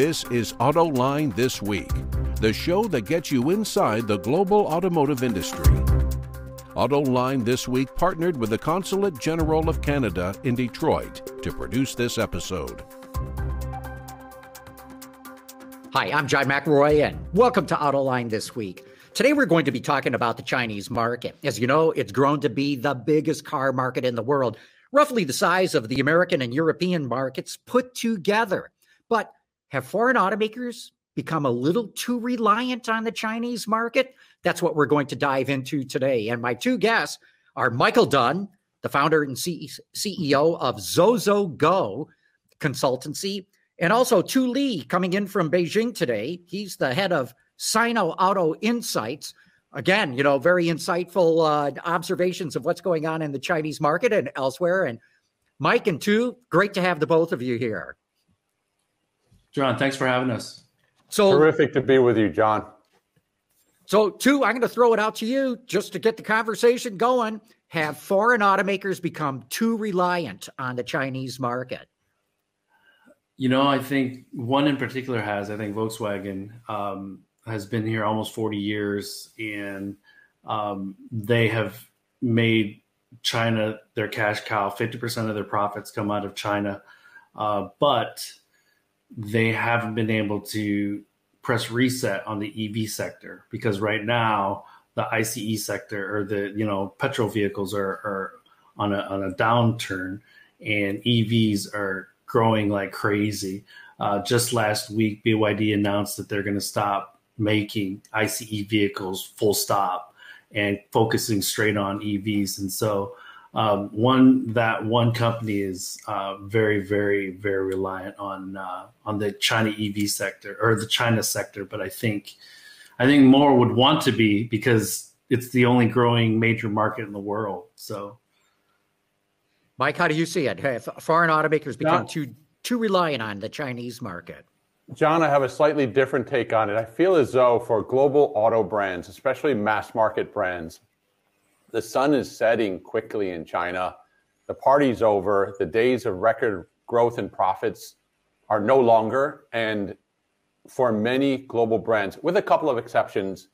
This is AutoLine This Week, the show that gets you inside the global automotive industry. AutoLine This Week partnered with the Consulate General of Canada in Detroit to produce this episode. Hi, I'm John McElroy, and welcome to AutoLine This Week. Today, we're going to be talking about the Chinese market. As you know, it's grown to be the biggest car market in the world, roughly the size of the American and European markets put together. But have foreign automakers become a little too reliant on the Chinese market? That's what we're going to dive into today. And my two guests are Michael Dunn, the founder and CEO of Zozo Go Consultancy, and also Tu Lee, coming in from Beijing today. He's the head of Sino Auto Insights. Again, you know, very insightful observations of what's going on in the Chinese market and elsewhere. And Mike and Tu, great to have the both of you here. John, thanks for having us. So terrific to be with you, John. So, Tu, I'm going to throw it out to you just to get the conversation going. Have foreign automakers become too reliant on the Chinese market? You know, I think one in particular has. I think Volkswagen has been here almost 40 years, and they have made China their cash cow. 50% of their profits come out of China, but they haven't been able to press reset on the EV sector, because right now the ICE sector, or the, you know, petrol vehicles are on a downturn, and EVs are growing like crazy. Just last week, BYD announced that they're going to stop making ICE vehicles full stop and focusing straight on EVs. And so one company is very, very, very reliant on the China EV sector, or the China sector. But I think more would want to be, because it's the only growing major market in the world. So, Mike, how do you see it? Have foreign automakers become too reliant on the Chinese market? John, I have a slightly different take on it. I feel as though for global auto brands, especially mass market brands, the sun is setting quickly in China. The party's over. The days of record growth and profits are no longer. And for many global brands, with a couple of exceptions,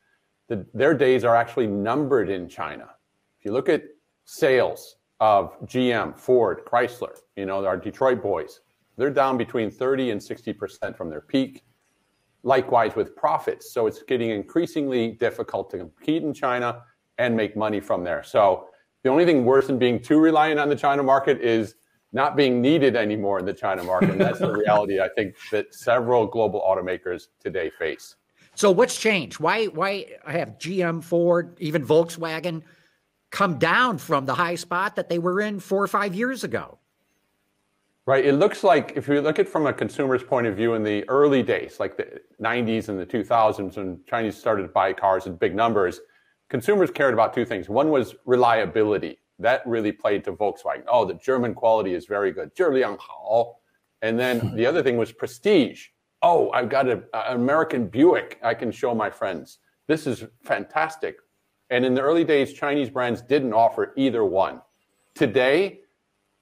their days are actually numbered in China. If you look at sales of GM, Ford, Chrysler, you know, our Detroit boys, they're down between 30 and 60% from their peak. Likewise with profits. So it's getting increasingly difficult to compete in China and make money from there. So the only thing worse than being too reliant on the China market is not being needed anymore in the China market. And that's the reality, I think, that several global automakers today face. So what's changed? Why have GM, Ford, even Volkswagen come down from the high spot that they were in 4 or 5 years ago? Right. It looks like, if you look at from a consumer's point of view, in the early days, like the 90s and the 2000s, when Chinese started to buy cars in big numbers, consumers cared about two things. One was reliability. That really played to Volkswagen. Oh, the German quality is very good. And then the other thing was prestige. Oh, I've got an American Buick I can show my friends. This is fantastic. And in the early days, Chinese brands didn't offer either one. Today,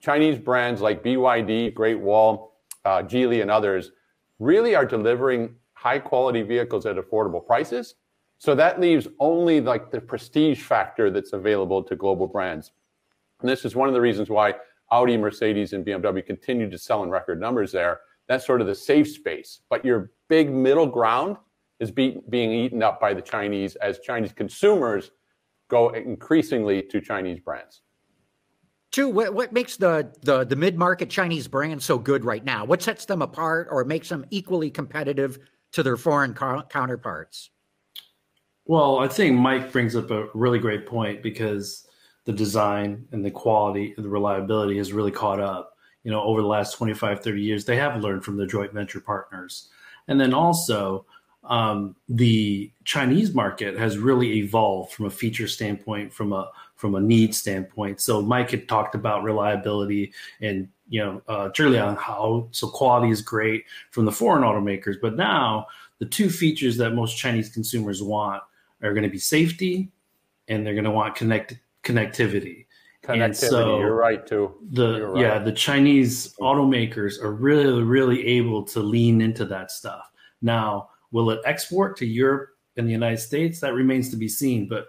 Chinese brands like BYD, Great Wall, Geely, and others really are delivering high-quality vehicles at affordable prices. So that leaves only like the prestige factor that's available to global brands. And this is one of the reasons why Audi, Mercedes, and BMW continue to sell in record numbers there. That's sort of the safe space. But your big middle ground is being eaten up by the Chinese, as Chinese consumers go increasingly to Chinese brands. Tu, what makes the mid-market Chinese brands so good right now? What sets them apart or makes them equally competitive to their foreign counterparts? Well, I think Mike brings up a really great point, because the design and the quality and the reliability has really caught up. You know, over the last 25, 30 years, they have learned from their joint venture partners. And then also the Chinese market has really evolved from a feature standpoint, from a need standpoint. So Mike had talked about reliability and, you know, so quality is great from the foreign automakers. But now the two features that most Chinese consumers want are going to be safety, and they're going to want connectivity. Connectivity, so you're right, too. The Chinese automakers are really, really able to lean into that stuff. Now, will it export to Europe and the United States? That remains to be seen. But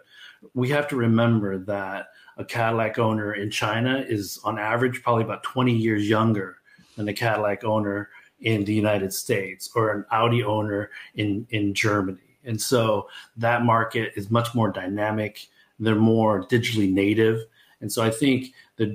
we have to remember that a Cadillac owner in China is, on average, probably about 20 years younger than the Cadillac owner in the United States or an Audi owner in Germany. And so that market is much more dynamic. They're more digitally native. And so I think the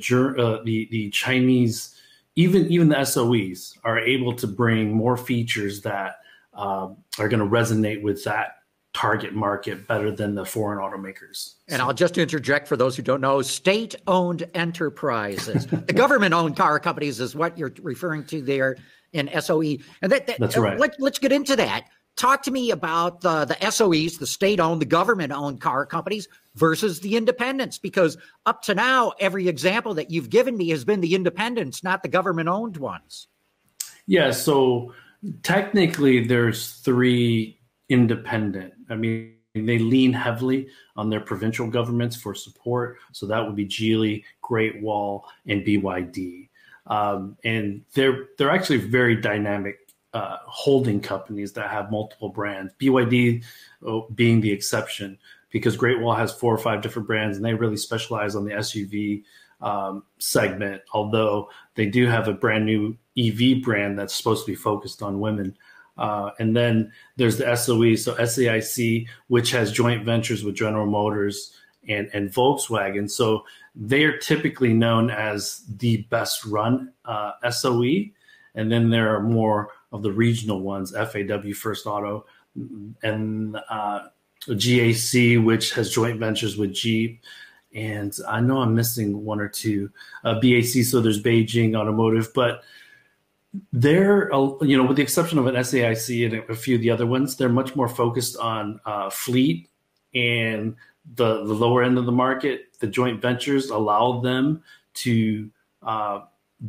Chinese, even the SOEs, are able to bring more features that are going to resonate with that target market better than the foreign automakers. And I'll just interject for those who don't know, state-owned enterprises. The government-owned car companies is what you're referring to there in SOE. And that's right. Let's get into that. Talk to me about the SOEs, the state-owned, the government-owned car companies versus the independents, because up to now, every example that you've given me has been the independents, not the government-owned ones. Yeah, so technically there's three independent. I mean, they lean heavily on their provincial governments for support. So that would be Geely, Great Wall, and BYD. And they're actually very dynamic holding companies that have multiple brands, BYD being the exception, because Great Wall has 4 or 5 different brands, and they really specialize on the SUV segment, although they do have a brand new EV brand that's supposed to be focused on women. And then there's the SOE, so SAIC, which has joint ventures with General Motors and Volkswagen. So they are typically known as the best run SOE. And then there are more of the regional ones, FAW, First Auto, and GAC, which has joint ventures with Jeep. And I know I'm missing one or two, BAC, so there's Beijing Automotive. But they're, you know, with the exception of an SAIC and a few of the other ones, they're much more focused on fleet and the lower end of the market. The joint ventures allow them to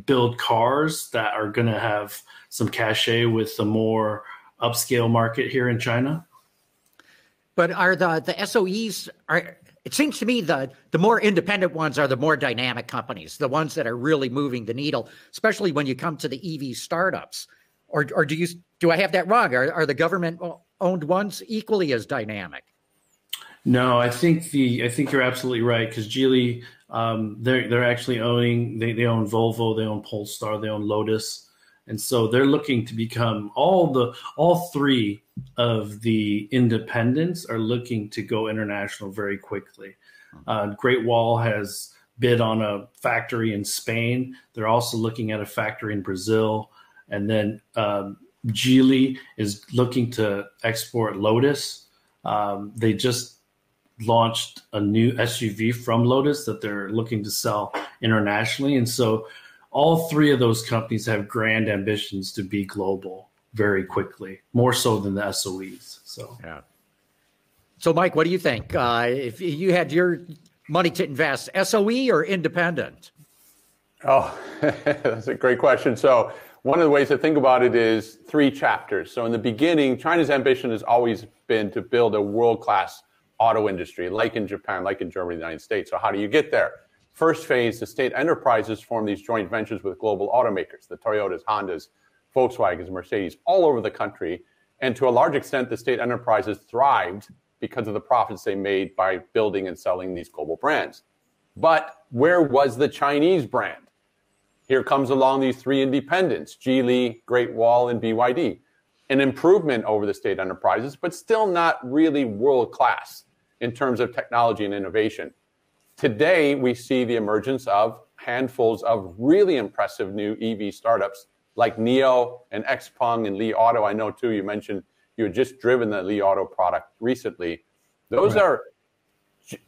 build cars that are going to have some cachet with the more upscale market here in China. But are the SOEs, it seems to me the more independent ones are the more dynamic companies, the ones that are really moving the needle, especially when you come to the EV startups. Or do I have that wrong? Are the government-owned ones equally as dynamic? No, I think you're absolutely right, because Geely, they're actually owning, they own Volvo, they own Polestar, they own Lotus, and so they're looking to become all three of the independents are looking to go international very quickly. Great Wall has bid on a factory in Spain. They're also looking at a factory in Brazil, and then Geely is looking to export Lotus. They just launched a new SUV from Lotus that they're looking to sell internationally, and so all three of those companies have grand ambitions to be global very quickly, more so than the SOEs. So, yeah. So, Mike, what do you think? If you had your money to invest, SOE or independent? Oh, that's a great question. So one of the ways to think about it is 3 chapters. So in the beginning, China's ambition has always been to build a world-class auto industry, like in Japan, like in Germany, the United States. So how do you get there? First phase, the state enterprises form these joint ventures with global automakers, the Toyotas, Hondas, Volkswagens, Mercedes, all over the country. And to a large extent, the state enterprises thrived because of the profits they made by building and selling these global brands. But where was the Chinese brand? Here comes along these 3 independents, Geely, Great Wall, and BYD. An improvement over the state enterprises, but still not really world-class in terms of technology and innovation. Today, we see the emergence of handfuls of really impressive new EV startups like NIO and Xpeng and Li Auto. I know, too, you mentioned you had just driven the Li Auto product recently. Those are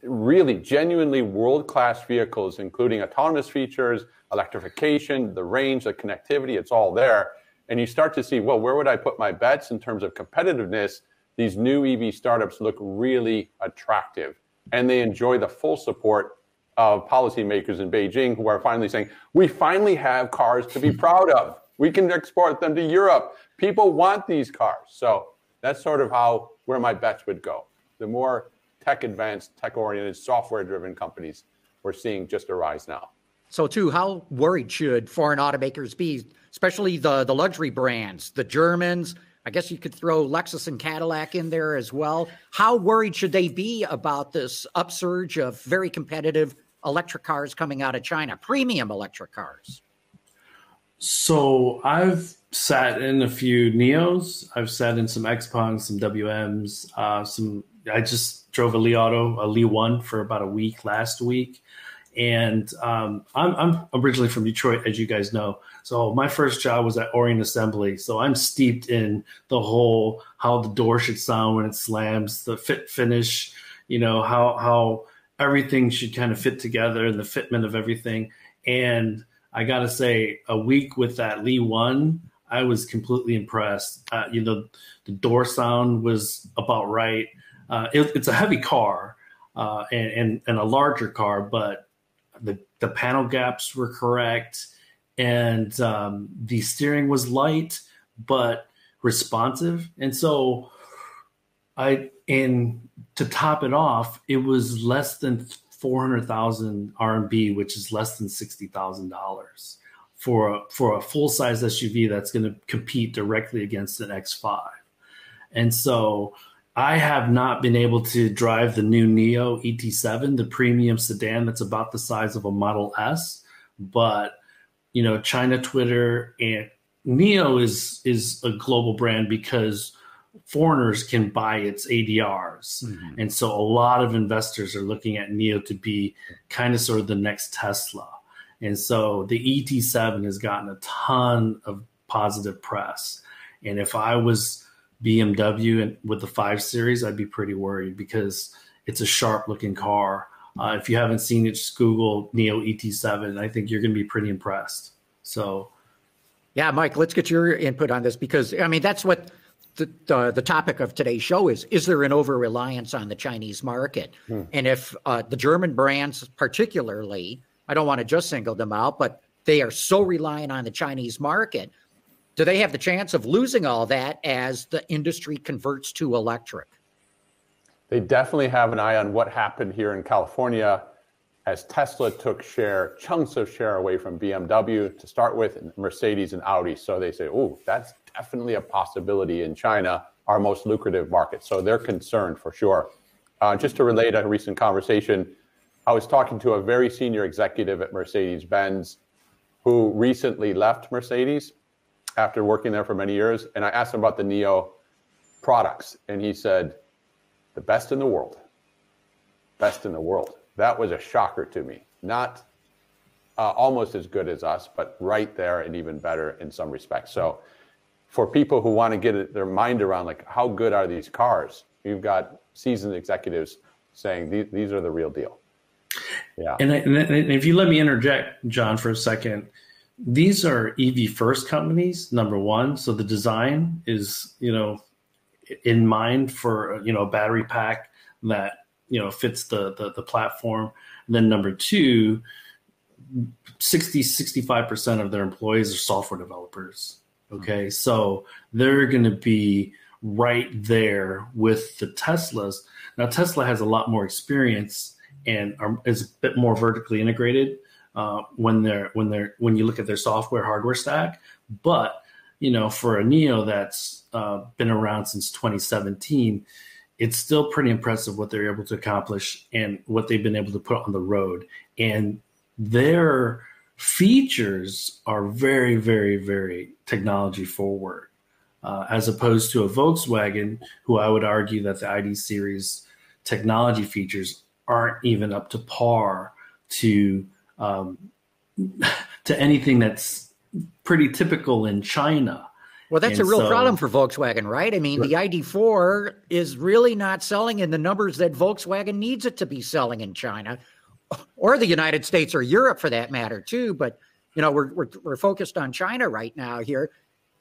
really genuinely world-class vehicles, including autonomous features, electrification, the range, the connectivity, it's all there. And you start to see, well, where would I put my bets in terms of competitiveness? These new EV startups look really attractive, and they enjoy the full support of policymakers in Beijing, who are finally saying, we finally have cars to be proud of. We can export them to Europe. People want these cars. So that's sort of how where my bets would go. The more tech-advanced, tech-oriented, software-driven companies we're seeing just arise now. So, too, how worried should foreign automakers be, especially the luxury brands, the Germans? I guess you could throw Lexus and Cadillac in there as well. How worried should they be about this upsurge of very competitive electric cars coming out of China, premium electric cars? So I've sat in a few NIOs. I've sat in some Xpeng, some WMs. I just drove a Li Auto, a Li 1 for about a week last week. And I'm originally from Detroit, as you guys know. So my first job was at Orion Assembly. So I'm steeped in the whole how the door should sound when it slams, the fit finish, you know, how everything should kind of fit together and the fitment of everything. And I got to say, a week with that Li 1, I was completely impressed. You know, the door sound was about right. It's a heavy car and a larger car, but the panel gaps were correct, and the steering was light but responsive. And so to top it off, it was less than 400,000 RMB, which is less than $60,000 for a full-size SUV that's going to compete directly against an X5. And so I have not been able to drive the new NIO ET7, the premium sedan that's about the size of a Model S. But, you know, China Twitter and NIO is a global brand because foreigners can buy its ADRs. Mm-hmm. And so a lot of investors are looking at NIO to be kind of sort of the next Tesla. And so the ET7 has gotten a ton of positive press. And if I was BMW and with the 5 Series, I'd be pretty worried because it's a sharp-looking car. If you haven't seen it, just Google NIO ET7. I think you're going to be pretty impressed. So, yeah, Mike, let's get your input on this because, I mean, that's what the topic of today's show is. Is there an over-reliance on the Chinese market? Hmm. And if the German brands particularly, I don't want to just single them out, but they are so reliant on the Chinese market, do they have the chance of losing all that as the industry converts to electric? They definitely have an eye on what happened here in California as Tesla took share, chunks of share away from BMW to start with, and Mercedes and Audi. So they say, oh, that's definitely a possibility in China, our most lucrative market. So they're concerned for sure. Just to relate a recent conversation, I was talking to a very senior executive at Mercedes-Benz who recently left Mercedes after working there for many years. And I asked him about the NIO products. And he said, the best in the world, best in the world. That was a shocker to me. Not almost as good as us, but right there and even better in some respects. So for people who want to get their mind around, like, how good are these cars? You've got seasoned executives saying these are the real deal. Yeah. And if you let me interject, John, for a second, these are EV first companies, number one. So the design is, you know, in mind for, you know, a battery pack that, you know, fits the platform. And then number two, 65% of their employees are software developers. Okay. Mm-hmm. So they're going to be right there with the Teslas. Now, Tesla has a lot more experience and is a bit more vertically integrated when you look at their software hardware stack. But, you know, for a NIO that's been around since 2017, it's still pretty impressive what they're able to accomplish and what they've been able to put on the road. And their features are very, very, very technology forward, as opposed to a Volkswagen, who I would argue that the ID series technology features aren't even up to par to anything that's pretty typical in China. Well, that's a real problem for Volkswagen, right? I mean, the ID4 is really not selling in the numbers that Volkswagen needs it to be selling in China, or the United States or Europe for that matter too. But, you know, we're focused on China right now here.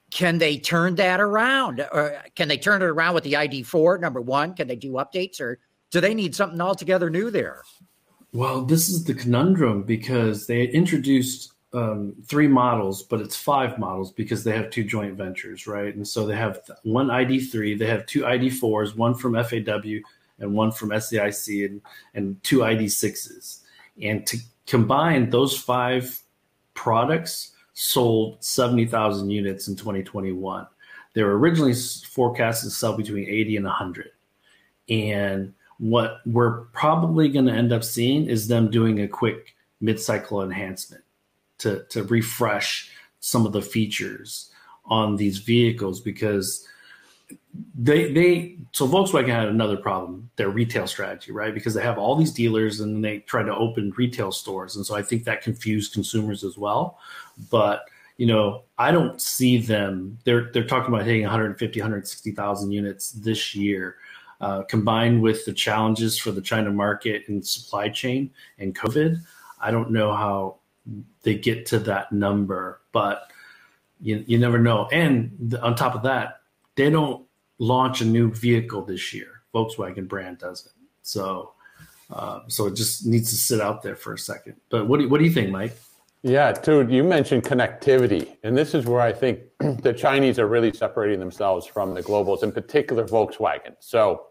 Can they turn that around? Or can they turn it around with the ID4, number one? Can they do updates, or do they need something altogether new there? Well, this is the conundrum because they introduced 3 models, but it's 5 models because they have 2 joint ventures, right? And so they have one ID3, they have 2 ID4s, one from FAW and one from SAIC, and 2 ID6s. And to combine those five products sold 70,000 units in 2021. They were originally forecast to sell between 80 and 100. And what we're probably going to end up seeing is them doing a quick mid-cycle enhancement to refresh some of the features on these vehicles, because so Volkswagen had another problem, their retail strategy, right? Because they have all these dealers and they try to open retail stores. And so I think that confused consumers as well. But, you know, I don't see them, they're talking about hitting 150, 160,000 units this year, combined with the challenges for the China market and supply chain and COVID. I don't know how they get to that number, but you never know. And on top of that, they don't launch a new vehicle this year. Volkswagen brand doesn't. So it just needs to sit out there for a second. But what do you think, Mike? Yeah, dude, you mentioned connectivity. And this is where I think the Chinese are really separating themselves from the globals, in particular Volkswagen. So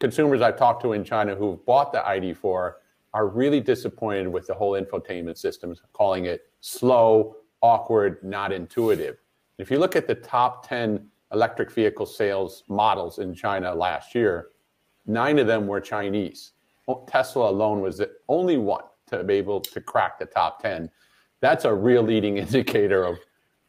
consumers I've talked to in China who've bought the ID4 are really disappointed with the whole infotainment systems, calling it slow, awkward, not intuitive. If you look at the top 10 electric vehicle sales models in China last year, 9 of them were Chinese. Tesla alone was the only one to be able to crack the top 10. That's a real leading indicator of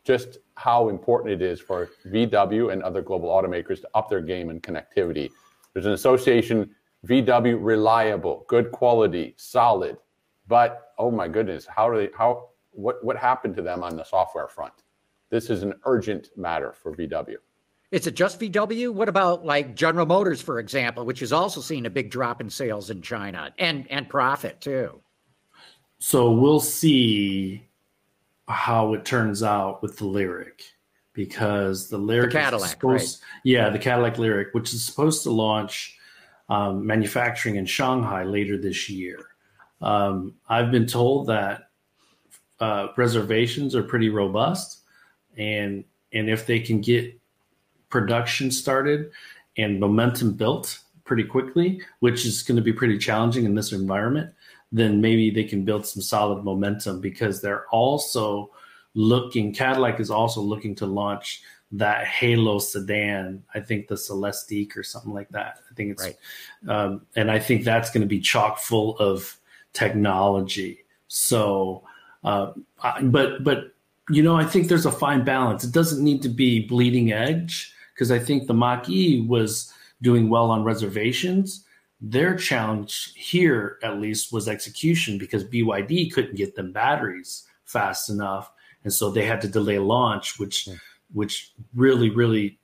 just how important it is for VW and other global automakers to up their game in connectivity. There's an association, VW reliable, good quality, solid, but oh my goodness, what happened to them on the software front? This is an urgent matter for VW. Is it just VW? What about like General Motors, for example, which has also seen a big drop in sales in China and profit too? So we'll see how it turns out with the Lyric, because the Lyric, the Cadillac, the Cadillac Lyric, which is supposed to launch manufacturing in Shanghai later this year. I've been told that reservations are pretty robust, and if they can get production started and momentum built pretty quickly, which is going to be pretty challenging in this environment, then maybe they can build some solid momentum, because they're also looking, Cadillac is also looking to launch that Halo sedan, I think the Celestique or something like that. I think it's right. And I think that's going to be chock full of technology. So, but you know, I think there's a fine balance. It doesn't need to be bleeding edge, because I think the Mach-E was doing well on reservations. Their challenge here, at least, was execution, because BYD couldn't get them batteries fast enough, and so they had to delay launch, which really, really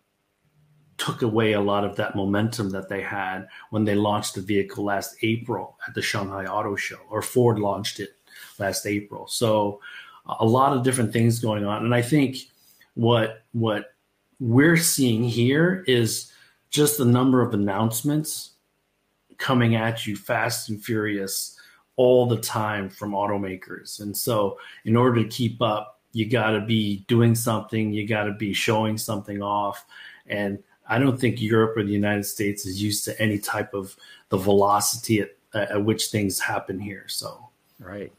took away a lot of that momentum that they had when they launched the vehicle last April at the Shanghai Auto Show, or Ford launched it last April. So a lot of different things going on. And I think what we're seeing here is just the number of announcements coming at you fast and furious all the time from automakers. And so in order to keep up, you got to be doing something. You got to be showing something off. And I don't think Europe or the United States is used to any type of the velocity at which things happen here. So, right.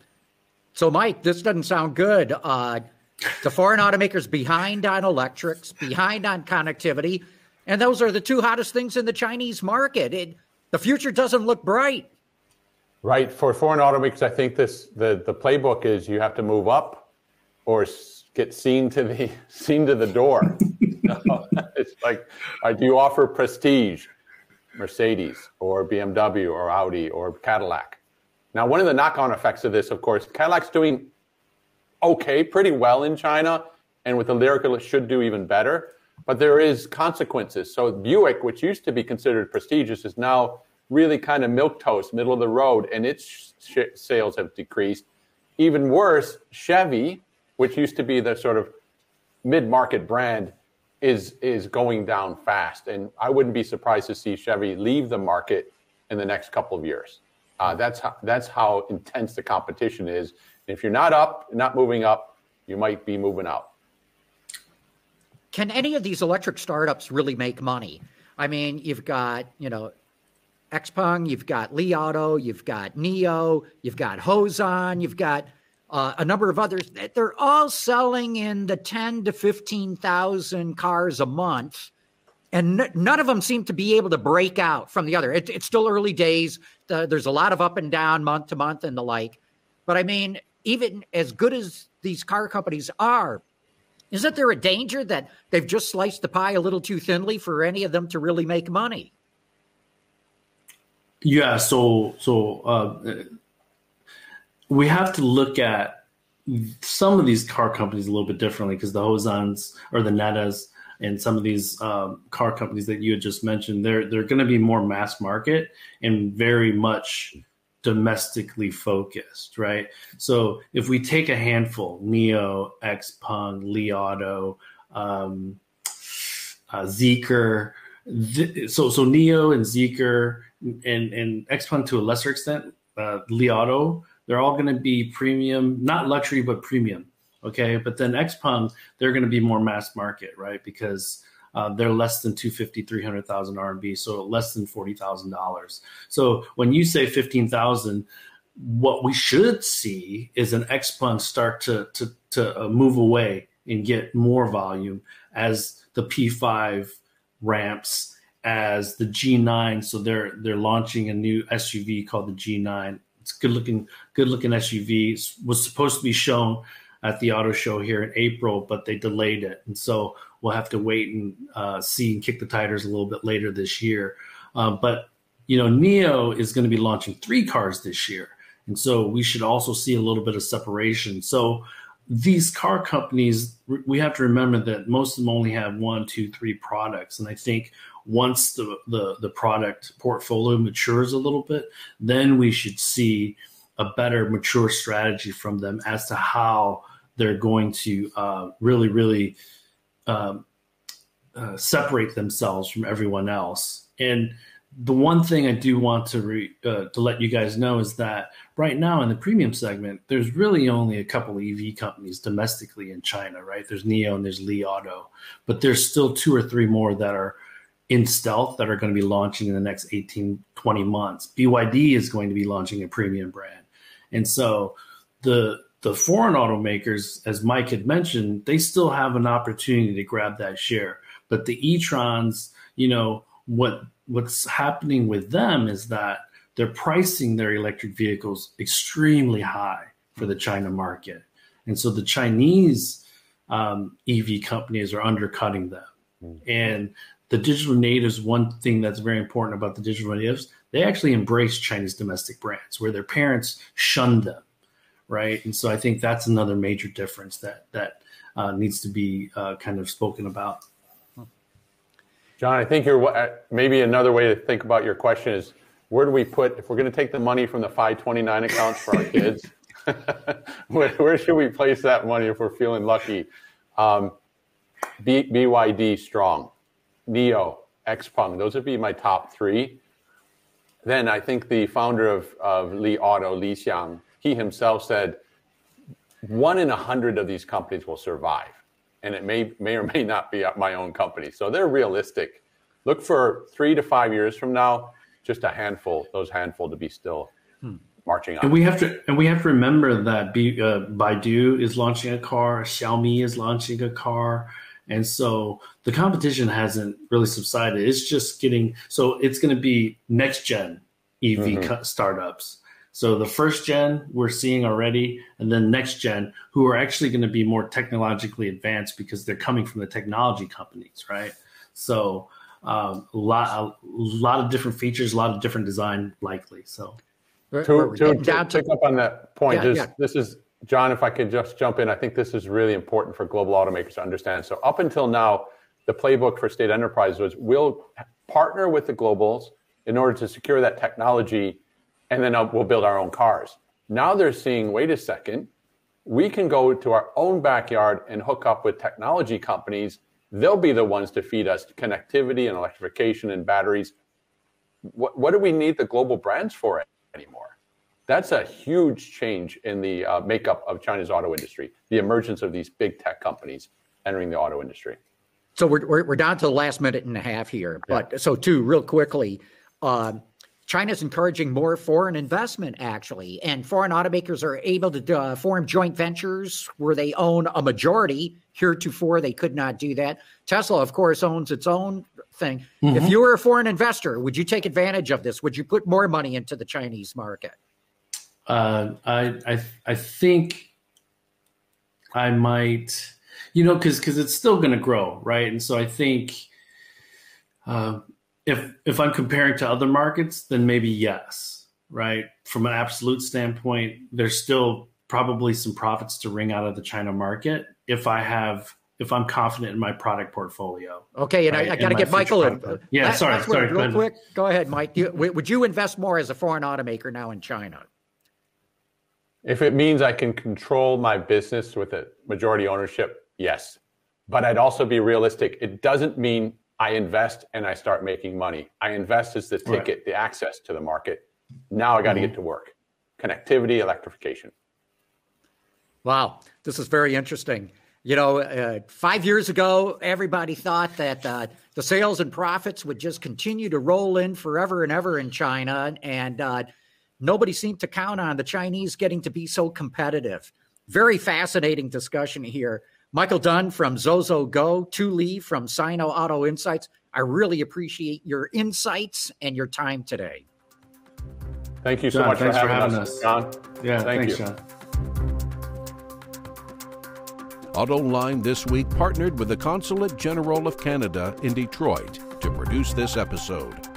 So, Mike, this doesn't sound good. The foreign automakers behind on electrics, behind on connectivity, and those are the two hottest things in the Chinese market. The future doesn't look bright. Right. For foreign automakers, I think the playbook is you have to move up or get seen to the door. It's like, do you offer prestige? Mercedes or BMW or Audi or Cadillac. Now, one of the knock-on effects of this, of course, Cadillac's doing okay, pretty well in China, and with the Lyric, it should do even better. But there is consequences. So Buick, which used to be considered prestigious, is now really kind of milquetoast, middle of the road, and its sales have decreased. Even worse, Chevy, which used to be the sort of mid-market brand, is going down fast. And I wouldn't be surprised to see Chevy leave the market in the next couple of years. That's how intense the competition is. And if you're not moving up, you might be moving out. Can any of these electric startups really make money? I mean, you've got, Xpeng, you've got Li Auto, you've got NIO, you've got Hosan, you've got a number of others. They're all selling in the 10 to 15,000 cars a month, and none of them seem to be able to break out from the other. It's still early days. There's a lot of up and down month to month and the like. But I mean, even as good as these car companies are, isn't there a danger that they've just sliced the pie a little too thinly for any of them to really make money? Yeah, so we have to look at some of these car companies a little bit differently, because the Hosans or the Nettas and some of these car companies that you had just mentioned, they're going to be more mass market and very much domestically focused, right? So if we take a handful, NIO, Xpeng, Li Auto, Zeekr, so NIO and Zeekr, and Xpeng to a lesser extent, Li Auto, they're all going to be premium, not luxury, but premium. Okay. But then Xpeng, they're going to be more mass market, right? Because they're less than 250, 300,000 RMB. So less than $40,000. So when you say 15,000, what we should see is an Xpeng start to move away and get more volume as the P5 ramps, as the G9. So they're launching a new SUV called the G9. It's good looking SUV. It was supposed to be shown at the auto show here in April, but they delayed it. And so we'll have to wait and see and kick the tires a little bit later this year. But, you know, NIO is going to be launching 3 cars this year. And so we should also see a little bit of separation. So these car companies, we have to remember that most of them only have 1, 2, 3 products. And I think once the product portfolio matures a little bit, then we should see a better mature strategy from them as to how they're going to really separate themselves from everyone else. And the one thing I do want to let you guys know is that right now in the premium segment, there's really only a couple of EV companies domestically in China, right? There's NIO and there's Li Auto, but there's still 2 or 3 more that are in stealth that are going to be launching in the next 18, 20 months. BYD is going to be launching a premium brand. And so the foreign automakers, as Mike had mentioned, they still have an opportunity to grab that share. But the e-trons, you know, what's happening with them is that they're pricing their electric vehicles extremely high for the China market. And so the Chinese EV companies are undercutting them. Mm-hmm. And the digital natives, one thing that's very important about the digital natives, they actually embrace Chinese domestic brands where their parents shunned them, right? And so I think that's another major difference that needs to be kind of spoken about. John, I think maybe another way to think about your question is, where do we put, if we're going to take the money from the 529 accounts for our kids, where should we place that money if we're feeling lucky? BYD strong. NIO, Xpeng, those would be my top 3. Then I think the founder of Li Auto, Li Xiang, he himself said, 1 in 100 of these companies will survive, and it may or may not be my own company. So they're realistic. Look for 3 to 5 years from now, just those handful to be still marching on. And we have to remember that Baidu is launching a car, Xiaomi is launching a car. And so the competition hasn't really subsided. It's just getting, so it's going to be next gen EV startups. So the first gen we're seeing already, and then next gen who are actually going to be more technologically advanced because they're coming from the technology companies, right? So a lot of different features, a lot of different design likely. So to pick up on that point, this is, John, if I could just jump in, I think this is really important for global automakers to understand. So up until now, the playbook for state enterprise was, we'll partner with the globals in order to secure that technology, and then we'll build our own cars. Now they're seeing, wait a second, we can go to our own backyard and hook up with technology companies. They'll be the ones to feed us connectivity and electrification and batteries. What do we need the global brands for anymore? That's a huge change in the makeup of China's auto industry, the emergence of these big tech companies entering the auto industry. So we're down to the last minute and a half here. But so, too, real quickly, China's encouraging more foreign investment, actually, and foreign automakers are able to form joint ventures where they own a majority. Heretofore, they could not do that. Tesla, of course, owns its own thing. Mm-hmm. If you were a foreign investor, would you take advantage of this? Would you put more money into the Chinese market? I think I might, you know, because it's still going to grow, right? And so I think if I'm comparing to other markets, then maybe yes, right? From an absolute standpoint, there's still probably some profits to wring out of the China market if I'm confident in my product portfolio. Okay, and right? I got to get Michael in. Yeah, sorry. Real quick, go ahead, Mike. Would you invest more as a foreign automaker now in China? If it means I can control my business with a majority ownership, yes. But I'd also be realistic. It doesn't mean I invest and I start making money. I invest as the ticket, right, the access to the market. Now I got to get to work. Connectivity, electrification. Wow, this is very interesting. You know, 5 years ago, everybody thought that the sales and profits would just continue to roll in forever and ever in China. And nobody seemed to count on the Chinese getting to be so competitive. Very fascinating discussion here. Michael Dunn from Zozo Go, Tu Lee from Sino Auto Insights. I really appreciate your insights and your time today. Thank you so much for having us, John. Yeah, thanks, John. AutoLine This Week partnered with the Consulate General of Canada in Detroit to produce this episode.